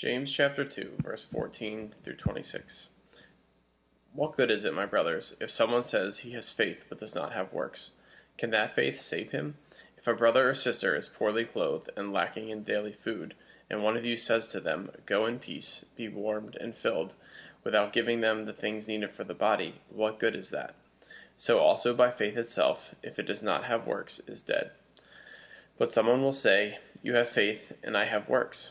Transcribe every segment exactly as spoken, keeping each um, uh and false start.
James chapter two, verse fourteen through twenty-six. What good is it, my brothers, if someone says he has faith but does not have works? Can that faith save him? If a brother or sister is poorly clothed and lacking in daily food, and one of you says to them, "Go in peace, be warmed and filled," without giving them the things needed for the body, what good is that? So also by faith itself, if it does not have works, is dead. But someone will say, "You have faith, and I have works.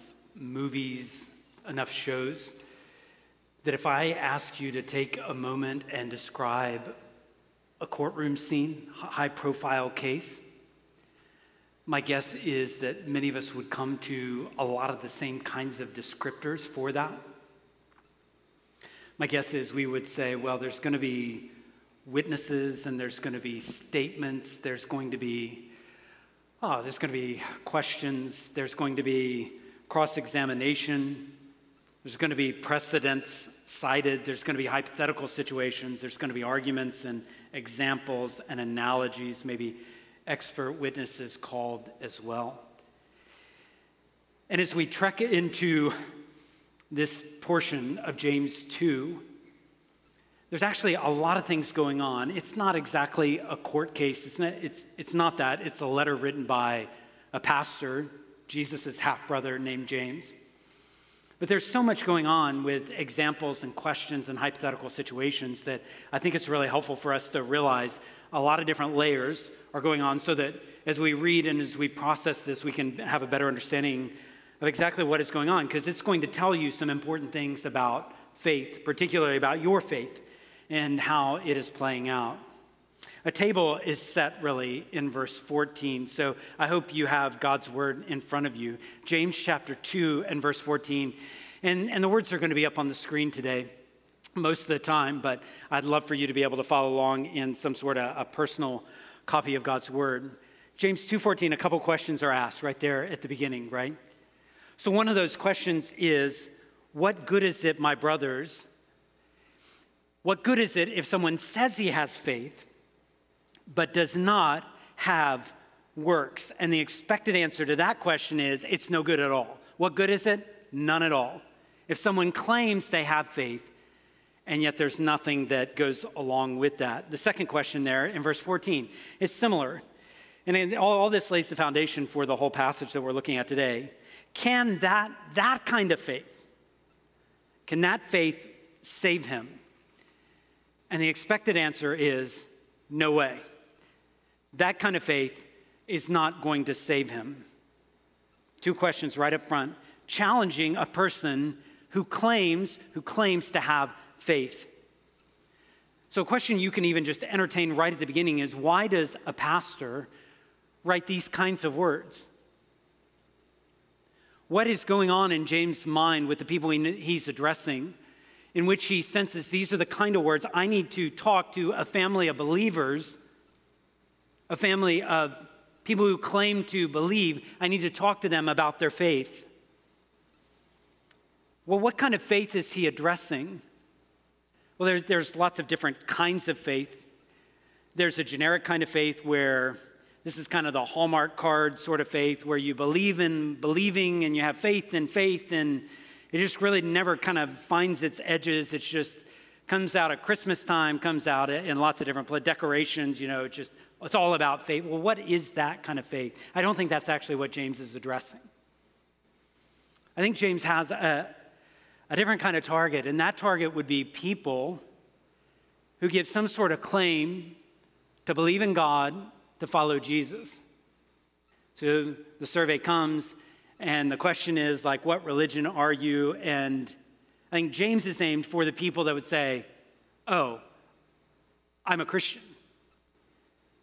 movies, enough shows, that if I ask you to take a moment and describe a courtroom scene, high-profile case, my guess is that many of us would come to a lot of the same kinds of descriptors for that. My guess is we would say, well, there's going to be witnesses and there's going to be statements, there's going to be, oh, there's going to be questions, there's going to be cross-examination, there's going to be precedents cited, there's going to be hypothetical situations, there's going to be arguments and examples and analogies, maybe expert witnesses called as well. And as we trek into this portion of James two, there's actually a lot of things going on. It's not exactly a court case. It's not, it's, it's not that. It's a letter written by a pastor, Jesus' half-brother named James. But there's so much going on with examples and questions and hypothetical situations that I think it's really helpful for us to realize a lot of different layers are going on so that as we read and as we process this, we can have a better understanding of exactly what is going on, because it's going to tell you some important things about faith, particularly about your faith and how it is playing out. A table is set, really, in verse fourteen, so I hope you have God's word in front of you. James chapter two and verse fourteen, and, and the words are going to be up on the screen today most of the time, but I'd love for you to be able to follow along in some sort of a personal copy of God's word. James two fourteen, a couple questions are asked right there at the beginning, right? So one of those questions is, what good is it, my brothers? What good is it if someone says he has faith but does not have works? And the expected answer to that question is, it's no good at all. What good is it? None at all. If someone claims they have faith, and yet there's nothing that goes along with that. The second question there in verse fourteen is similar. And all this lays the foundation for the whole passage that we're looking at today. Can that, that kind of faith, can that faith save him? And the expected answer is, no way. That kind of faith is not going to save him. Two questions right up front, challenging a person who claims, who claims to have faith. So a question you can even just entertain right at the beginning is, why does a pastor write these kinds of words? What is going on in James' mind with the people he, he's addressing, in which he senses these are the kind of words I need to talk to a family of believers, a family of people who claim to believe. I need to talk to them about their faith. Well, what kind of faith is he addressing? Well, there's, there's lots of different kinds of faith. There's a generic kind of faith where this is kind of the Hallmark card sort of faith, where you believe in believing and you have faith in faith, and it just really never kind of finds its edges. It just comes out at Christmas time, comes out in lots of different decorations, you know, just it's all about faith. Well, what is that kind of faith? I don't think that's actually what James is addressing. I think James has a, a different kind of target, and that target would be people who give some sort of claim to believe in God, to follow Jesus. So the survey comes, and the question is, like, what religion are you? And I think James is aimed for the people that would say, oh, I'm a Christian.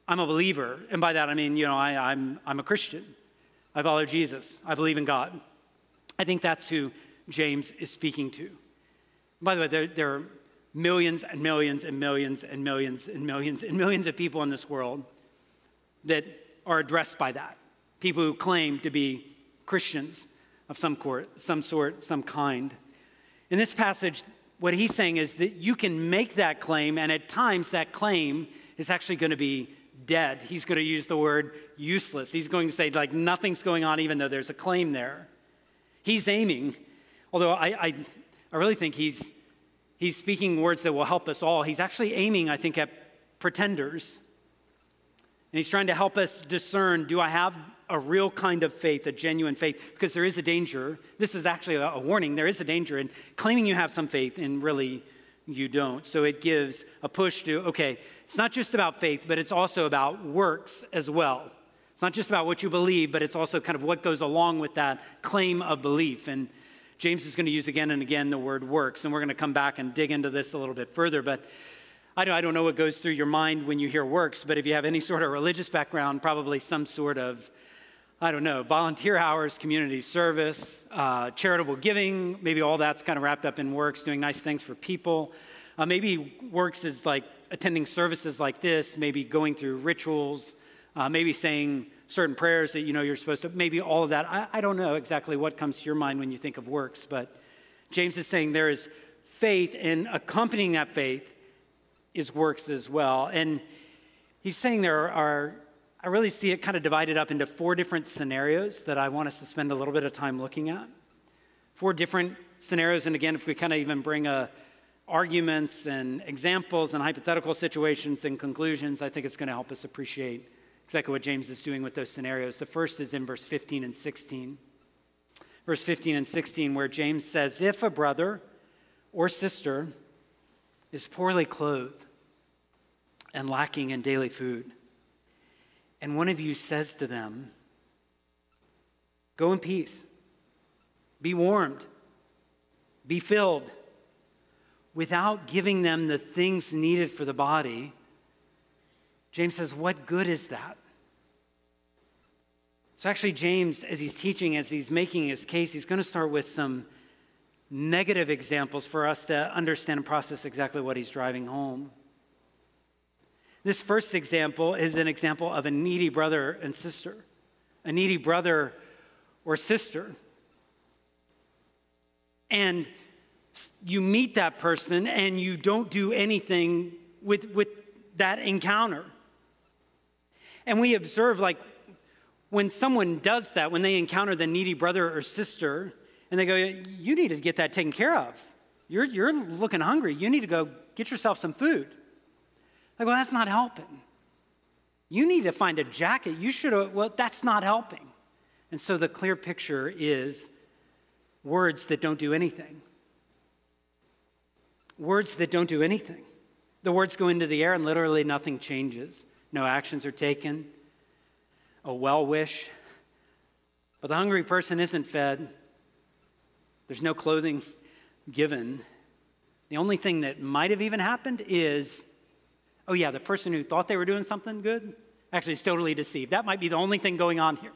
I'm a believer. And by that, I mean, you know, I, I'm, I'm a Christian. I follow Jesus. I believe in God. I think that's who James is speaking to. By the way, there, there are millions and millions and millions and millions and millions and millions of people in this world that are addressed by that. People who claim to be Christians of some sort, some sort, some kind. In this passage, what he's saying is that you can make that claim, and at times that claim is actually going to be dead. He's going to use the word useless. He's going to say, like, nothing's going on even though there's a claim there. He's aiming, although I, I, I really think he's, he's speaking words that will help us all. He's actually aiming, I think, at pretenders. And he's trying to help us discern, do I have a real kind of faith, a genuine faith? Because there is a danger. This is actually a warning. There is a danger in claiming you have some faith and really you don't. So it gives a push to, okay, it's not just about faith, but it's also about works as well. It's not just about what you believe, but it's also kind of what goes along with that claim of belief. And James is going to use again and again the word works, and we're going to come back and dig into this a little bit further. But I don't know what goes through your mind when you hear works, but if you have any sort of religious background, probably some sort of, I don't know, volunteer hours, community service, uh, charitable giving, maybe all that's kind of wrapped up in works, doing nice things for people. Uh, maybe works is like attending services like this, maybe going through rituals, uh, maybe saying certain prayers that you know you're supposed to, maybe all of that. I, I don't know exactly what comes to your mind when you think of works, but James is saying there is faith, and accompanying that faith is works as well. And he's saying there are, I really see it kind of divided up into four different scenarios that I want us to spend a little bit of time looking at. Four different scenarios, and again, if we kind of even bring a, arguments and examples and hypothetical situations and conclusions, I think it's going to help us appreciate exactly what James is doing with those scenarios. The first is in verse fifteen and sixteen. Verse fifteen and sixteen, where James says, if a brother or sister is poorly clothed and lacking in daily food, and one of you says to them, go in peace, be warmed, be filled, without giving them the things needed for the body, James says, what good is that? So actually, James, as he's teaching, as he's making his case, he's going to start with some negative examples for us to understand and process exactly what he's driving home. This first example is an example of a needy brother and sister, a needy brother or sister. And you meet that person and you don't do anything with, with that encounter. And we observe, like, when someone does that, when they encounter the needy brother or sister, and they go, you need to get that taken care of. You're, you're looking hungry. You need to go get yourself some food. Like, well, that's not helping. You need to find a jacket. You should have, well, that's not helping. And so the clear picture is words that don't do anything. Words that don't do anything. The words go into the air and literally nothing changes. No actions are taken. A well wish. But the hungry person isn't fed. There's no clothing given. The only thing that might have even happened is, oh yeah, the person who thought they were doing something good actually is totally deceived. That might be the only thing going on here,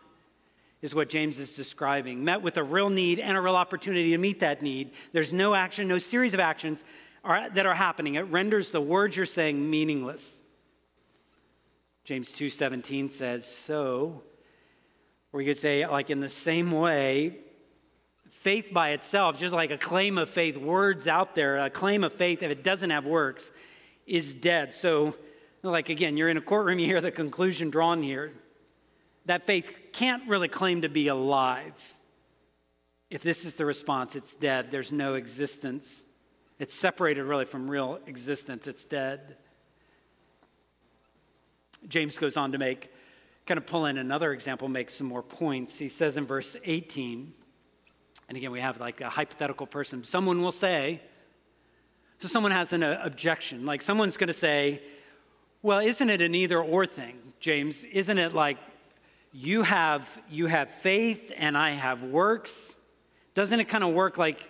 is what James is describing. Met with a real need and a real opportunity to meet that need. There's no action, no series of actions are, that are happening. It renders the words you're saying meaningless. James two seventeen says, so, or you could say, like, in the same way, faith by itself, just like a claim of faith, words out there, a claim of faith, if it doesn't have works, is dead. So, like, again, you're in a courtroom, you hear the conclusion drawn here. That faith can't really claim to be alive. If this is the response, it's dead. There's no existence. It's separated really from real existence. It's dead. James goes on to make, kind of pull in another example, make some more points. He says in verse eighteen, And again, we have like a hypothetical person. Someone will say, so someone has an uh, objection. Like someone's going to say, well, isn't it an either-or thing, James? Isn't it like you have, you have faith and I have works? Doesn't it kind of work like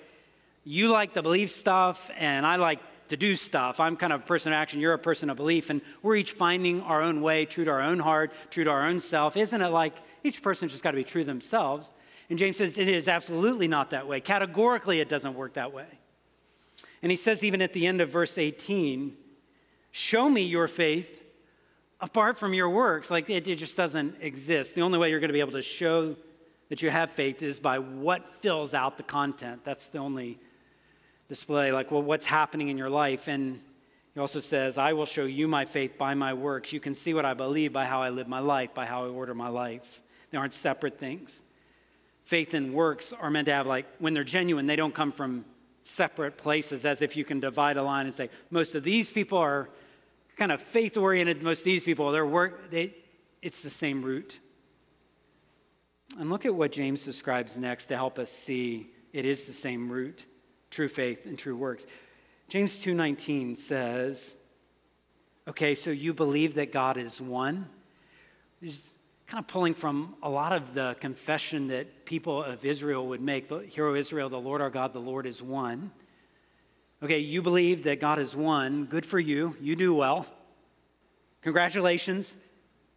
you like to believe stuff and I like to do stuff? I'm kind of a person of action, you're a person of belief, and we're each finding our own way, true to our own heart, true to our own self. Isn't it like each person's just got to be true to themselves? And James says it is absolutely not that way. Categorically, it doesn't work that way. And he says even at the end of verse eighteen, show me your faith apart from your works. Like it, it just doesn't exist. The only way you're going to be able to show that you have faith is by what fills out the content. That's the only display, like, well, what's happening in your life? And he also says, I will show you my faith by my works. You can see what I believe by how I live my life, by how I order my life. They aren't separate things. Faith and works are meant to have, like, when they're genuine, they don't come from separate places, as if you can divide a line and say, most of these people are kind of faith-oriented, most of these people, their work, they, it's the same root. And look at what James describes next to help us see it is the same root, true faith and true works. James two nineteen says, okay, so you believe that God is one? It's kind of pulling from a lot of the confession that people of Israel would make. Hear, O Israel, the Lord our God, the Lord is one. Okay, you believe that God is one. Good for you. You do well. Congratulations.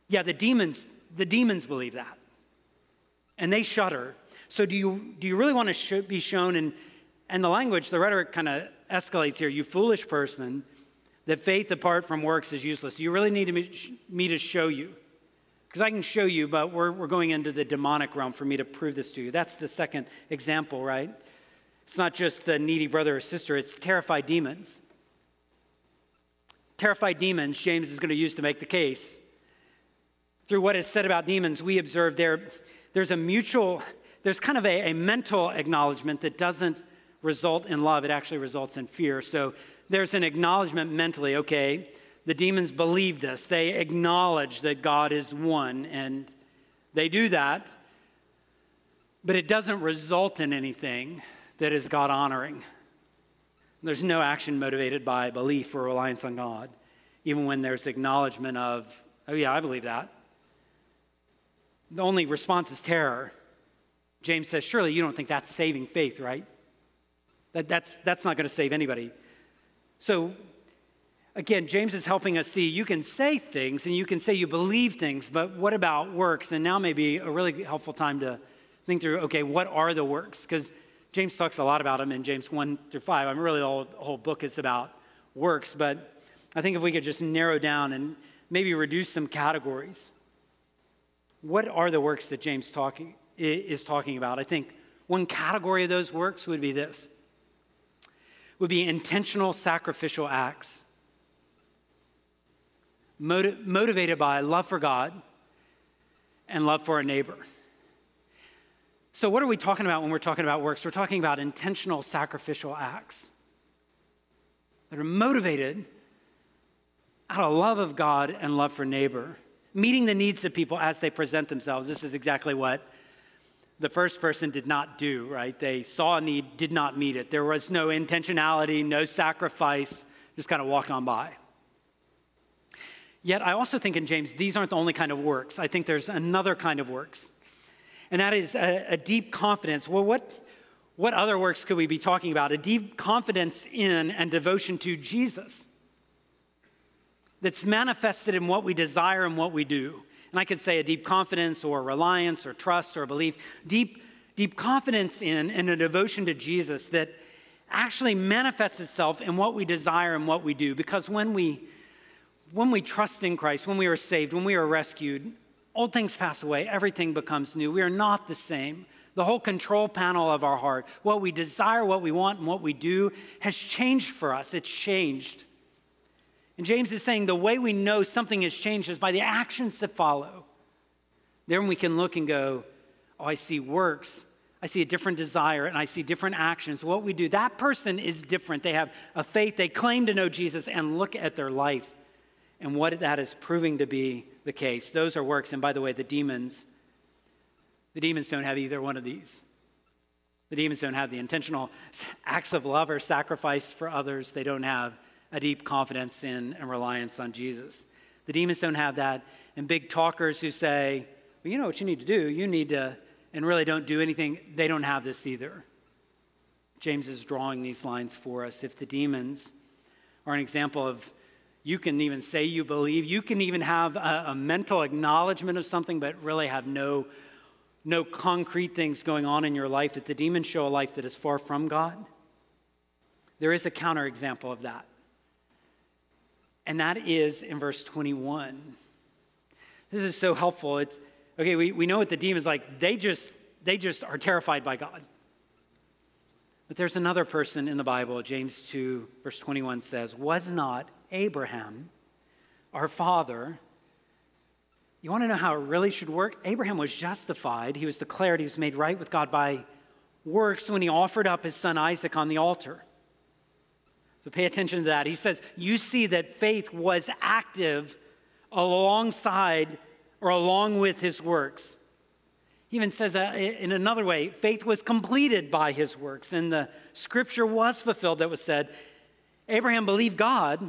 Yeah, the demons, the demons believe that. And they shudder. So do you do you really want to sh- be shown, and and the language, the rhetoric kind of escalates here, you foolish person, that faith apart from works is useless. You really need to me, sh- me to show you. Because I can show you, but we're, we're going into the demonic realm for me to prove this to you. That's the second example, right? It's not just the needy brother or sister, it's terrified demons. Terrified demons, James is going to use to make the case. Through what is said about demons, we observe their... There's a mutual, there's kind of a, a mental acknowledgement that doesn't result in love. It actually results in fear. So there's an acknowledgement mentally, okay, the demons believe this. They acknowledge that God is one, and they do that, but it doesn't result in anything that is God-honoring. There's no action motivated by belief or reliance on God, even when there's acknowledgement of, oh yeah, I believe that. The only response is terror. James says, surely you don't think that's saving faith, right? That, that's, that's not going to save anybody. So, again, James is helping us see you can say things and you can say you believe things, but what about works? And now may be a really helpful time to think through, okay, what are the works? Because James talks a lot about them in James one through five. I'm really, the whole, the whole book is about works, but I think if we could just narrow down and maybe reduce some categories. What are the works that James talking, is talking about? I think one category of those works would be this. Would be intentional sacrificial acts. Motiv- motivated by love for God and love for our neighbor. So what are we talking about when we're talking about works? We're talking about intentional sacrificial acts that are motivated out of love of God and love for neighbor. Meeting the needs of people as they present themselves. This is exactly what the first person did not do, right? They saw a need, did not meet it. There was no intentionality, no sacrifice, just kind of walked on by. Yet I also think in James, these aren't the only kind of works. I think there's another kind of works. And that is a, a deep confidence. Well, what, what other works could we be talking about? A deep confidence in and devotion to Jesus. That's manifested in what we desire and what we do. And I could say a deep confidence or reliance or trust or belief, deep, deep confidence in and a devotion to Jesus that actually manifests itself in what we desire and what we do. Because when we, when we trust in Christ, when we are saved, when we are rescued, old things pass away, everything becomes new. We are not the same. The whole control panel of our heart, what we desire, what we want, and what we do has changed for us. It's changed. And James is saying the way we know something has changed is by the actions that follow. Then we can look and go, oh, I see works. I see a different desire and I see different actions. What we do, that person is different. They have a faith. They claim to know Jesus, and look at their life and what that is proving to be the case. Those are works. And by the way, the demons, the demons don't have either one of these. The demons don't have the intentional acts of love or sacrifice for others. They don't have a deep confidence in and reliance on Jesus. The demons don't have that. And big talkers who say, well, you know what you need to do. You need to, and really don't do anything. They don't have this either. James is drawing these lines for us. If the demons are an example of, you can even say you believe, you can even have a, a mental acknowledgement of something, but really have no no concrete things going on in your life, that the demons show a life that is far from God, there is a counterexample of that. And that is in verse twenty-one. This is so helpful. It's okay, we, we know what the demons like. They just they just are terrified by God. But there's another person in the Bible, James two, verse twenty-one says, was not Abraham our father? You want to know how it really should work? Abraham was justified. He was declared, he was made right with God by works when he offered up his son Isaac on the altar. So pay attention to that. He says, you see that faith was active alongside or along with his works. He even says uh, in another way, faith was completed by his works, and the scripture was fulfilled that was said, Abraham believed God,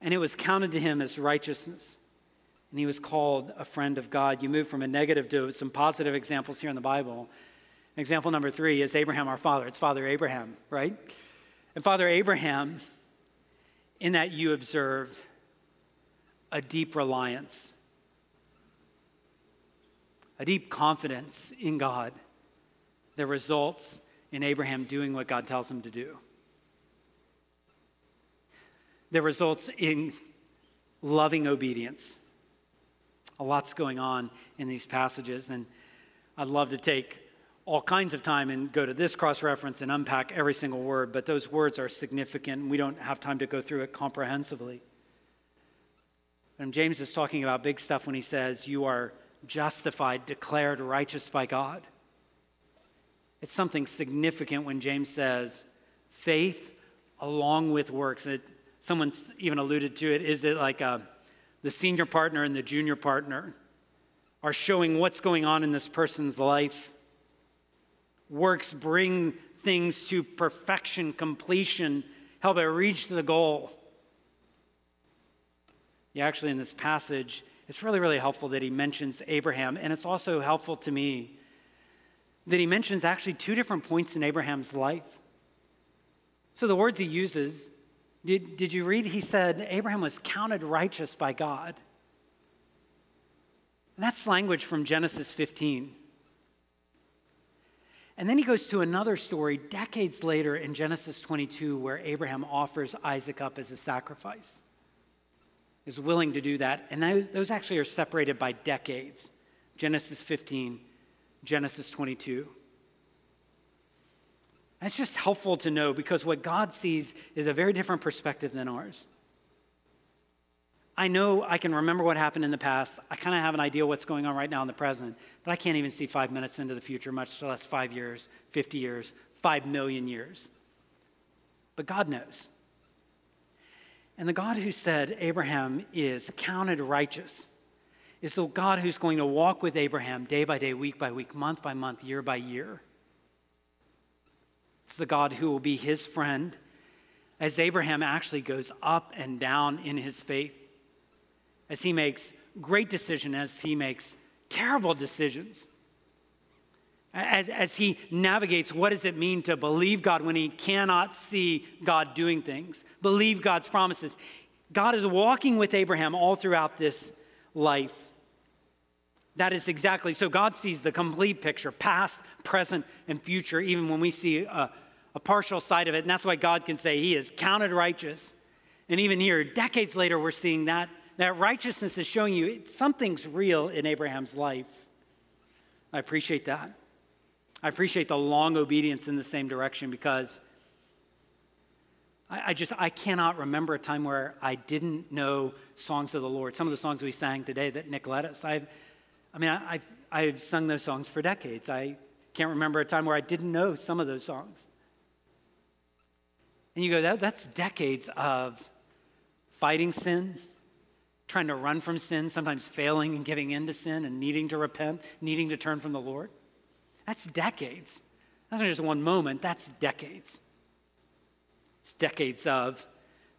and it was counted to him as righteousness. And he was called a friend of God. You move from a negative to some positive examples here in the Bible. Example number three is Abraham, our father. It's Father Abraham, right? And Father Abraham, in that you observe a deep reliance, a deep confidence in God that results in Abraham doing what God tells him to do. That results in loving obedience. A lot's going on in these passages, and I'd love to take all kinds of time and go to this cross-reference and unpack every single word, but those words are significant, and we don't have time to go through it comprehensively. And James is talking about big stuff when he says, you are justified, declared righteous by God. It's something significant when James says, faith along with works. It, someone's even alluded to it. Is it like a the senior partner and the junior partner are showing what's going on in this person's life. Works bring things to perfection, completion, help it reach the goal. Yeah, actually in this passage, it's really, really helpful that he mentions Abraham, and it's also helpful to me that he mentions actually two different points in Abraham's life. So the words he uses, Did, did you read? He said, Abraham was counted righteous by God. And that's language from Genesis fifteen. And then he goes to another story decades later in Genesis twenty-two where Abraham offers Isaac up as a sacrifice, is willing to do that. And those, those actually are separated by decades. Genesis fifteen, Genesis twenty-two. That's just helpful to know because what God sees is a very different perspective than ours. I know I can remember what happened in the past. I kind of have an idea what's going on right now in the present, but I can't even see five minutes into the future, much less five years, fifty years, five million years. But God knows. And the God who said Abraham is counted righteous is the God who's going to walk with Abraham day by day, week by week, month by month, year by year. It's the God who will be his friend as Abraham actually goes up and down in his faith, as he makes great decisions, as he makes terrible decisions, as, as he navigates what does it mean to believe God when he cannot see God doing things, believe God's promises. God is walking with Abraham all throughout this life. That is exactly, so God sees the complete picture, past, present, and future, even when we see a, a partial side of it. And that's why God can say he is counted righteous. And even here, decades later, we're seeing that, that righteousness is showing you it, something's real in Abraham's life. I appreciate that. I appreciate the long obedience in the same direction because I, I just, I cannot remember a time where I didn't know songs of the Lord. Some of the songs we sang today that Nick led us, I've I mean, I, I've, I've sung those songs for decades. I can't remember a time where I didn't know some of those songs. And you go, that, that's decades of fighting sin, trying to run from sin, sometimes failing and giving in to sin and needing to repent, needing to turn from the Lord. That's decades That's not just one moment, that's decades. It's decades of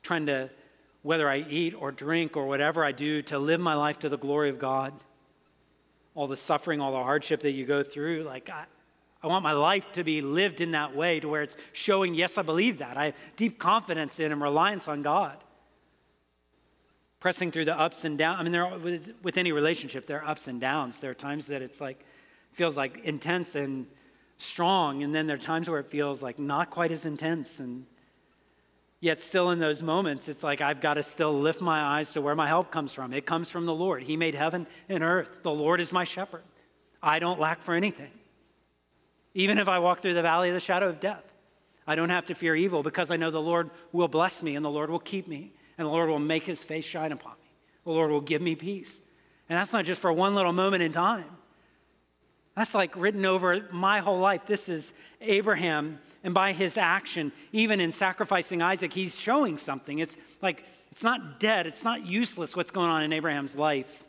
trying to, whether I eat or drink or whatever I do, to live my life to the glory of God. All the suffering, all the hardship that you go through, like I, I want my life to be lived in that way to where it's showing, yes, I believe that. I have deep confidence in and reliance on God. Pressing through the ups and downs. I mean, there are, with, with any relationship, there are ups and downs. There are times that it's like, feels like intense and strong, and then there are times where it feels like not quite as intense, and yet still in those moments, it's like I've got to still lift my eyes to where my help comes from. It comes from the Lord. He made heaven and earth. The Lord is my shepherd. I don't lack for anything. Even if I walk through the valley of the shadow of death, I don't have to fear evil because I know the Lord will bless me and the Lord will keep me and the Lord will make his face shine upon me. The Lord will give me peace. And that's not just for one little moment in time. That's like written over my whole life. This is Abraham, and by his action, even in sacrificing Isaac, he's showing something. It's like, it's not dead. It's not useless what's going on in Abraham's life.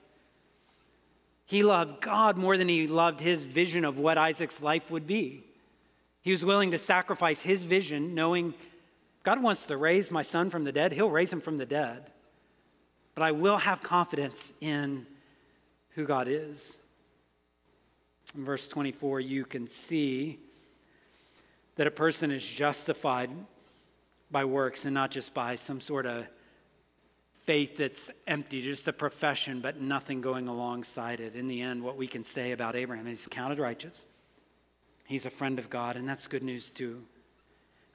He loved God more than he loved his vision of what Isaac's life would be. He was willing to sacrifice his vision, knowing God wants to raise my son from the dead. He'll raise him from the dead. But I will have confidence in who God is. In verse twenty-four, you can see that a person is justified by works and not just by some sort of faith that's empty, just a profession, but nothing going alongside it. In the end, what we can say about Abraham is he's counted righteous. He's a friend of God, and that's good news too.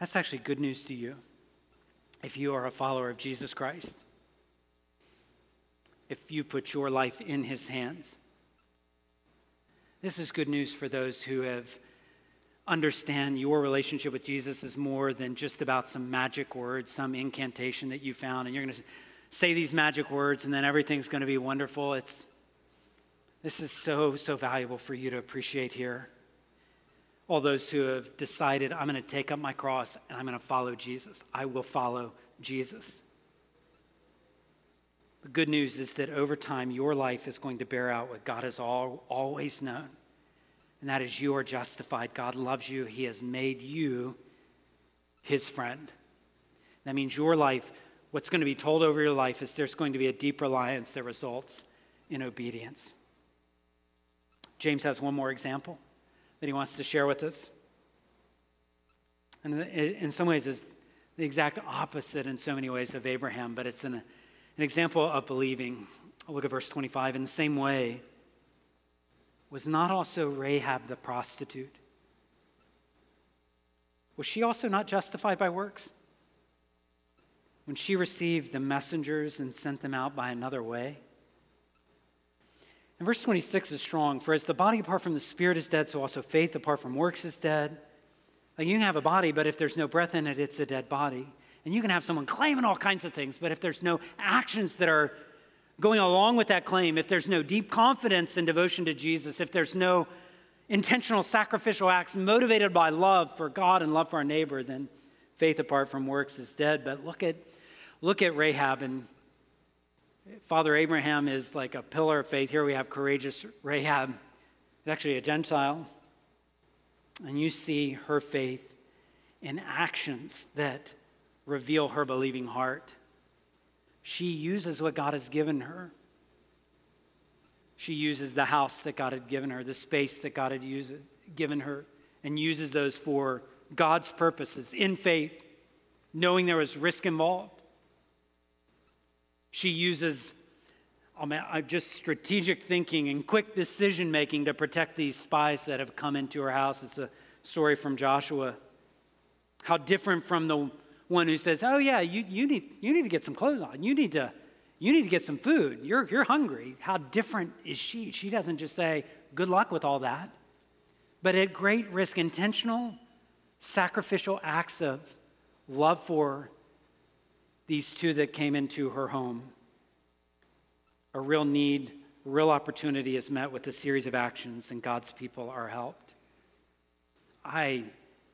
That's actually good news to you if you are a follower of Jesus Christ, if you put your life in his hands. This is good news for those who have understand your relationship with Jesus is more than just about some magic words, some incantation that you found, and you're going to say these magic words, and then everything's going to be wonderful. It's this is so, so valuable for you to appreciate here. All those who have decided, I'm going to take up my cross, and I'm going to follow Jesus. I will follow Jesus. The good news is that over time, your life is going to bear out what God has all, always known, and that is you are justified. God loves you. He has made you his friend. That means your life, what's going to be told over your life is there's going to be a deep reliance that results in obedience. James has one more example that he wants to share with us. And in some ways, it's the exact opposite in so many ways of Abraham, but it's an An example of believing. I'll look at verse twenty-five. In the same way, was not also Rahab the prostitute? Was she also not justified by works when she received the messengers and sent them out by another way? And verse twenty-six is strong. For as the body apart from the spirit is dead, so also faith apart from works is dead. Like, you can have a body, but if there's no breath in it, it's a dead body. And you can have someone claiming all kinds of things, but if there's no actions that are going along with that claim, if there's no deep confidence and devotion to Jesus, if there's no intentional sacrificial acts motivated by love for God and love for our neighbor, then faith apart from works is dead. But look at look at Rahab, and Father Abraham is like a pillar of faith. Here we have courageous Rahab, who's actually a Gentile, and you see her faith in actions that reveal her believing heart. She uses what God has given her. She uses the house that God had given her, the space that God had used, given her, and uses those for God's purposes in faith, knowing there was risk involved. She uses I mean, just strategic thinking and quick decision making to protect these spies that have come into her house. It's a story from Joshua. How different from the one who says, oh yeah, you, you need you need to get some clothes on. You need to you need to get some food. You're you're hungry. How different is she? She doesn't just say, good luck with all that. But at great risk, intentional, sacrificial acts of love for these two that came into her home. A real need, real opportunity is met with a series of actions, and God's people are helped. I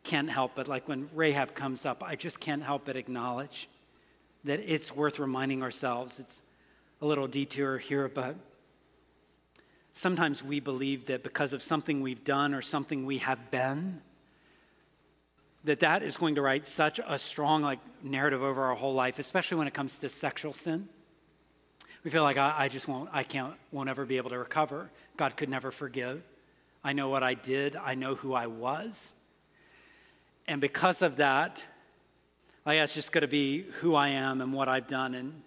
can't help but, like when Rahab comes up, I just can't help but acknowledge that it's worth reminding ourselves. It's a little detour here, but sometimes we believe that because of something we've done or something we have been, that that is going to write such a strong like narrative over our whole life, especially when it comes to sexual sin. We feel like I, I just won't, I can't, won't ever be able to recover. God could never forgive. I know what I did. I know who I was. And because of that, like that's just going to be who I am and what I've done. And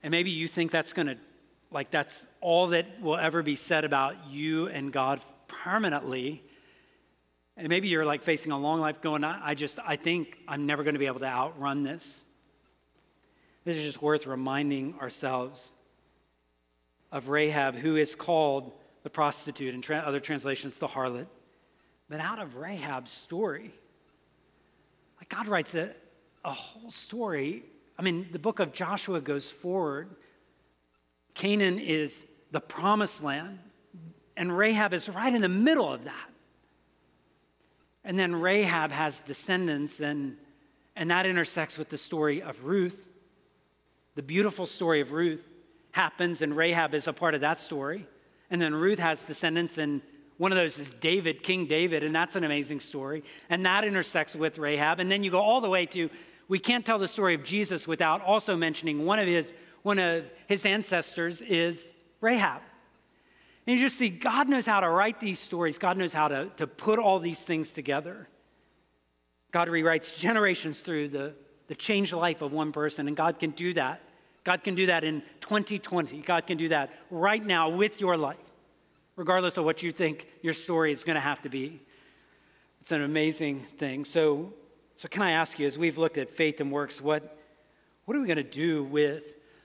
and maybe you think that's going to, like that's all that will ever be said about you and God permanently. And maybe you're like facing a long life going, I, I just, I think I'm never going to be able to outrun this. This is just worth reminding ourselves of Rahab, who is called the prostitute, and tra- other translations, the harlot. But out of Rahab's story, like God writes a, a whole story. I mean, the book of Joshua goes forward. Canaan is the promised land, and Rahab is right in the middle of that. And then Rahab has descendants, and, and that intersects with the story of Ruth. The beautiful story of Ruth happens, and Rahab is a part of that story. And then Ruth has descendants, and one of those is David, King David, and that's an amazing story. And that intersects with Rahab. And then you go all the way to, we can't tell the story of Jesus without also mentioning one of his, one of his ancestors is Rahab. And you just see, God knows how to write these stories. God knows how to, to put all these things together. God rewrites generations through the, the changed life of one person, and God can do that. God can do that in twenty twenty. God can do that right now with your life, regardless of what you think your story is going to have to be. It's an amazing thing. So, so can I ask you, as we've looked at faith and works, what, what are we going to do with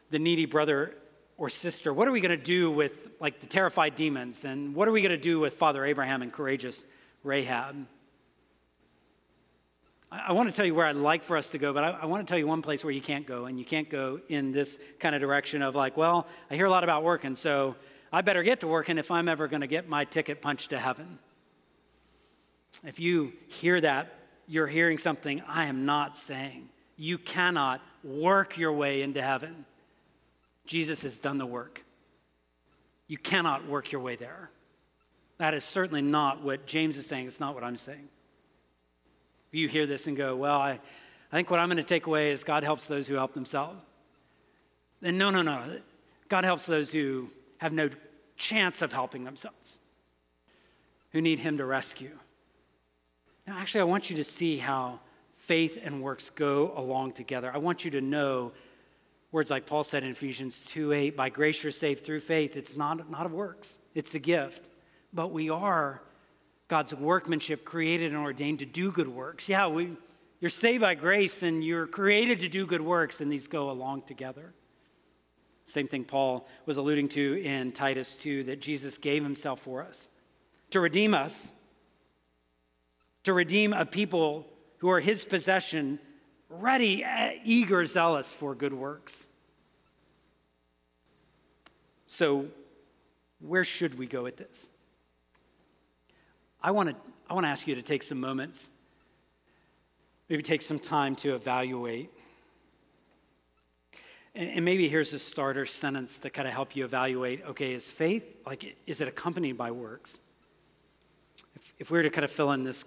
the needy brother or sister? What are we going to do with like the terrified demons? And what are we going to do with Father Abraham and courageous Rahab? I, I want to tell you where I'd like for us to go, but I, I want to tell you one place where you can't go, and you can't go in this kind of direction of like, well, I hear a lot about working, so I better get to working if I'm ever going to get my ticket punched to heaven. If you hear that, you're hearing something I am not saying. You cannot work your way into heaven. Jesus has done the work. You cannot work your way there. That is certainly not what James is saying. It's not what I'm saying. If you hear this and go, well, I, I think what I'm going to take away is God helps those who help themselves. Then no, no, no. God helps those who have no chance of helping themselves, who need him to rescue. Now, actually, I want you to see how faith and works go along together. I want you to know words like Paul said in Ephesians two eight, by grace you're saved through faith. It's not, not of works. It's a gift. But we are God's workmanship, created and ordained to do good works. Yeah, we, you're saved by grace, and you're created to do good works, and these go along together. Same thing Paul was alluding to in Titus two, that Jesus gave himself for us to redeem us, to redeem a people who are his possession, ready, eager, zealous for good works. So where should we go with this? I want to I want to ask you to take some moments, maybe take some time to evaluate. And, and maybe here's a starter sentence to kind of help you evaluate, okay, is faith, like, is it accompanied by works? If, if we were to kind of fill in this,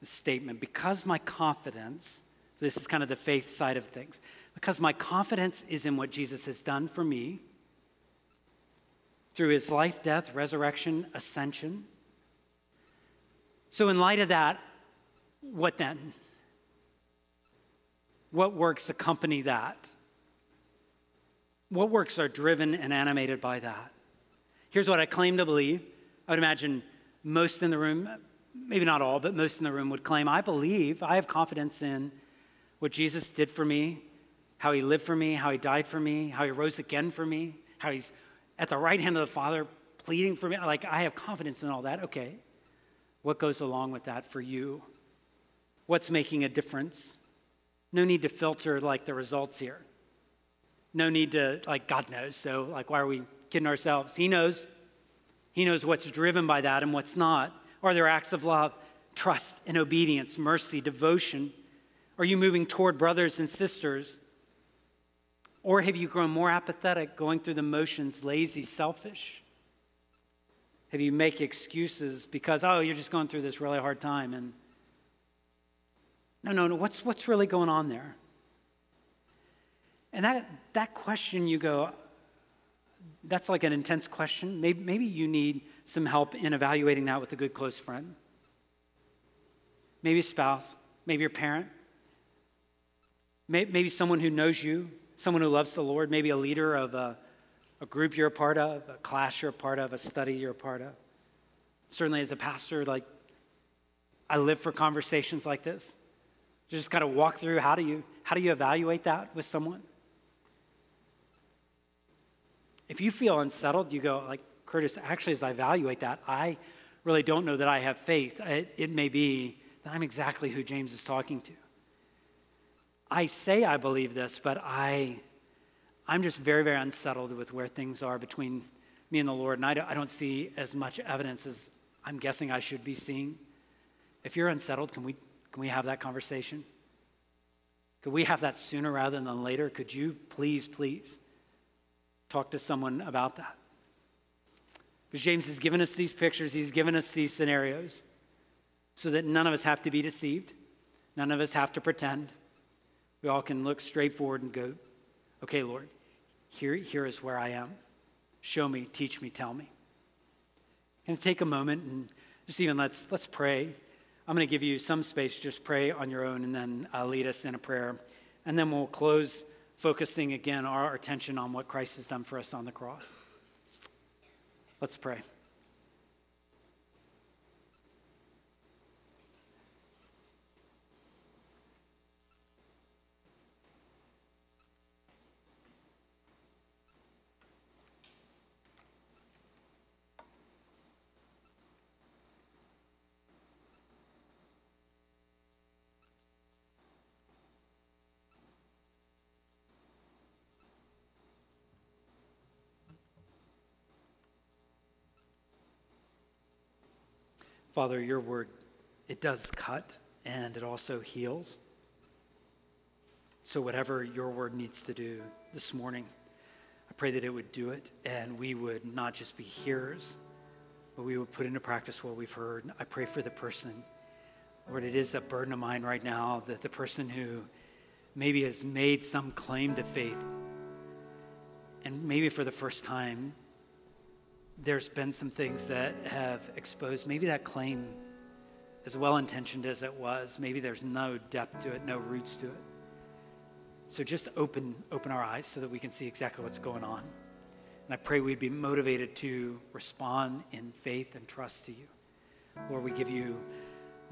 this statement, because my confidence... So this is kind of the faith side of things. Because my confidence is in what Jesus has done for me through his life, death, resurrection, ascension. So in light of that, what then? What works accompany that? What works are driven and animated by that? Here's what I claim to believe. I would imagine most in the room, maybe not all, but most in the room would claim, I believe, I have confidence in what Jesus did for me, how he lived for me, how he died for me, how he rose again for me, how he's at the right hand of the Father pleading for me. Like, I have confidence in all that. Okay, what goes along with that for you? What's making a difference? No need to filter, like, the results here. No need to, like, God knows. So, like, why are we kidding ourselves? He knows. He knows what's driven by that and what's not. Are there acts of love, trust, and obedience, mercy, devotion? Are you moving toward brothers and sisters? Or have you grown more apathetic, going through the motions, lazy, selfish? Have you make excuses because, oh, you're just going through this really hard time and No, no, no, what's, what's really going on there? And that, that question, you go, that's like an intense question. Maybe, maybe you need some help in evaluating that with a good close friend. Maybe a spouse, maybe your parent, may, maybe someone who knows you, someone who loves the Lord, maybe a leader of a, a group you're a part of, a class you're a part of, a study you're a part of. Certainly as a pastor, like, I live for conversations like this. You just got to walk through how do you how do you evaluate that with someone? If you feel unsettled, you go like, Curtis, actually as I evaluate that, I really don't know that I have faith. It, it may be that I'm exactly who James is talking to. I say I believe this, but I, I'm just very, very unsettled with where things are between me and the Lord, and I don't, I don't see as much evidence as I'm guessing I should be seeing. If you're unsettled, can we Can we have that conversation? Could we have that sooner rather than later? Could you please, please talk to someone about that? Because James has given us these pictures, he's given us these scenarios so that none of us have to be deceived. None of us have to pretend. We all can look straight forward and go, okay, Lord, here, here is where I am. Show me, teach me, tell me. And take a moment and just even let's let's pray. I'm going to give you some space to just pray on your own and then uh, lead us in a prayer. And then we'll close focusing again our attention on what Christ has done for us on the cross. Let's pray. Father, your word, it does cut and it also heals. So whatever your word needs to do this morning, I pray that it would do it and we would not just be hearers, but we would put into practice what we've heard. I pray for the person, Lord, it is a burden of mine right now that the person who maybe has made some claim to faith and maybe for the first time there's been some things that have exposed maybe that claim, as well-intentioned as it was, maybe there's no depth to it, no roots to it. So just open, open our eyes so that we can see exactly what's going on. And I pray we'd be motivated to respond in faith and trust to you. Lord, we give you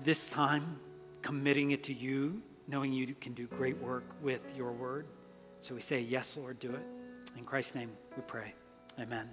this time, committing it to you, knowing you can do great work with your word. So we say, yes, Lord, do it. In Christ's name we pray, amen.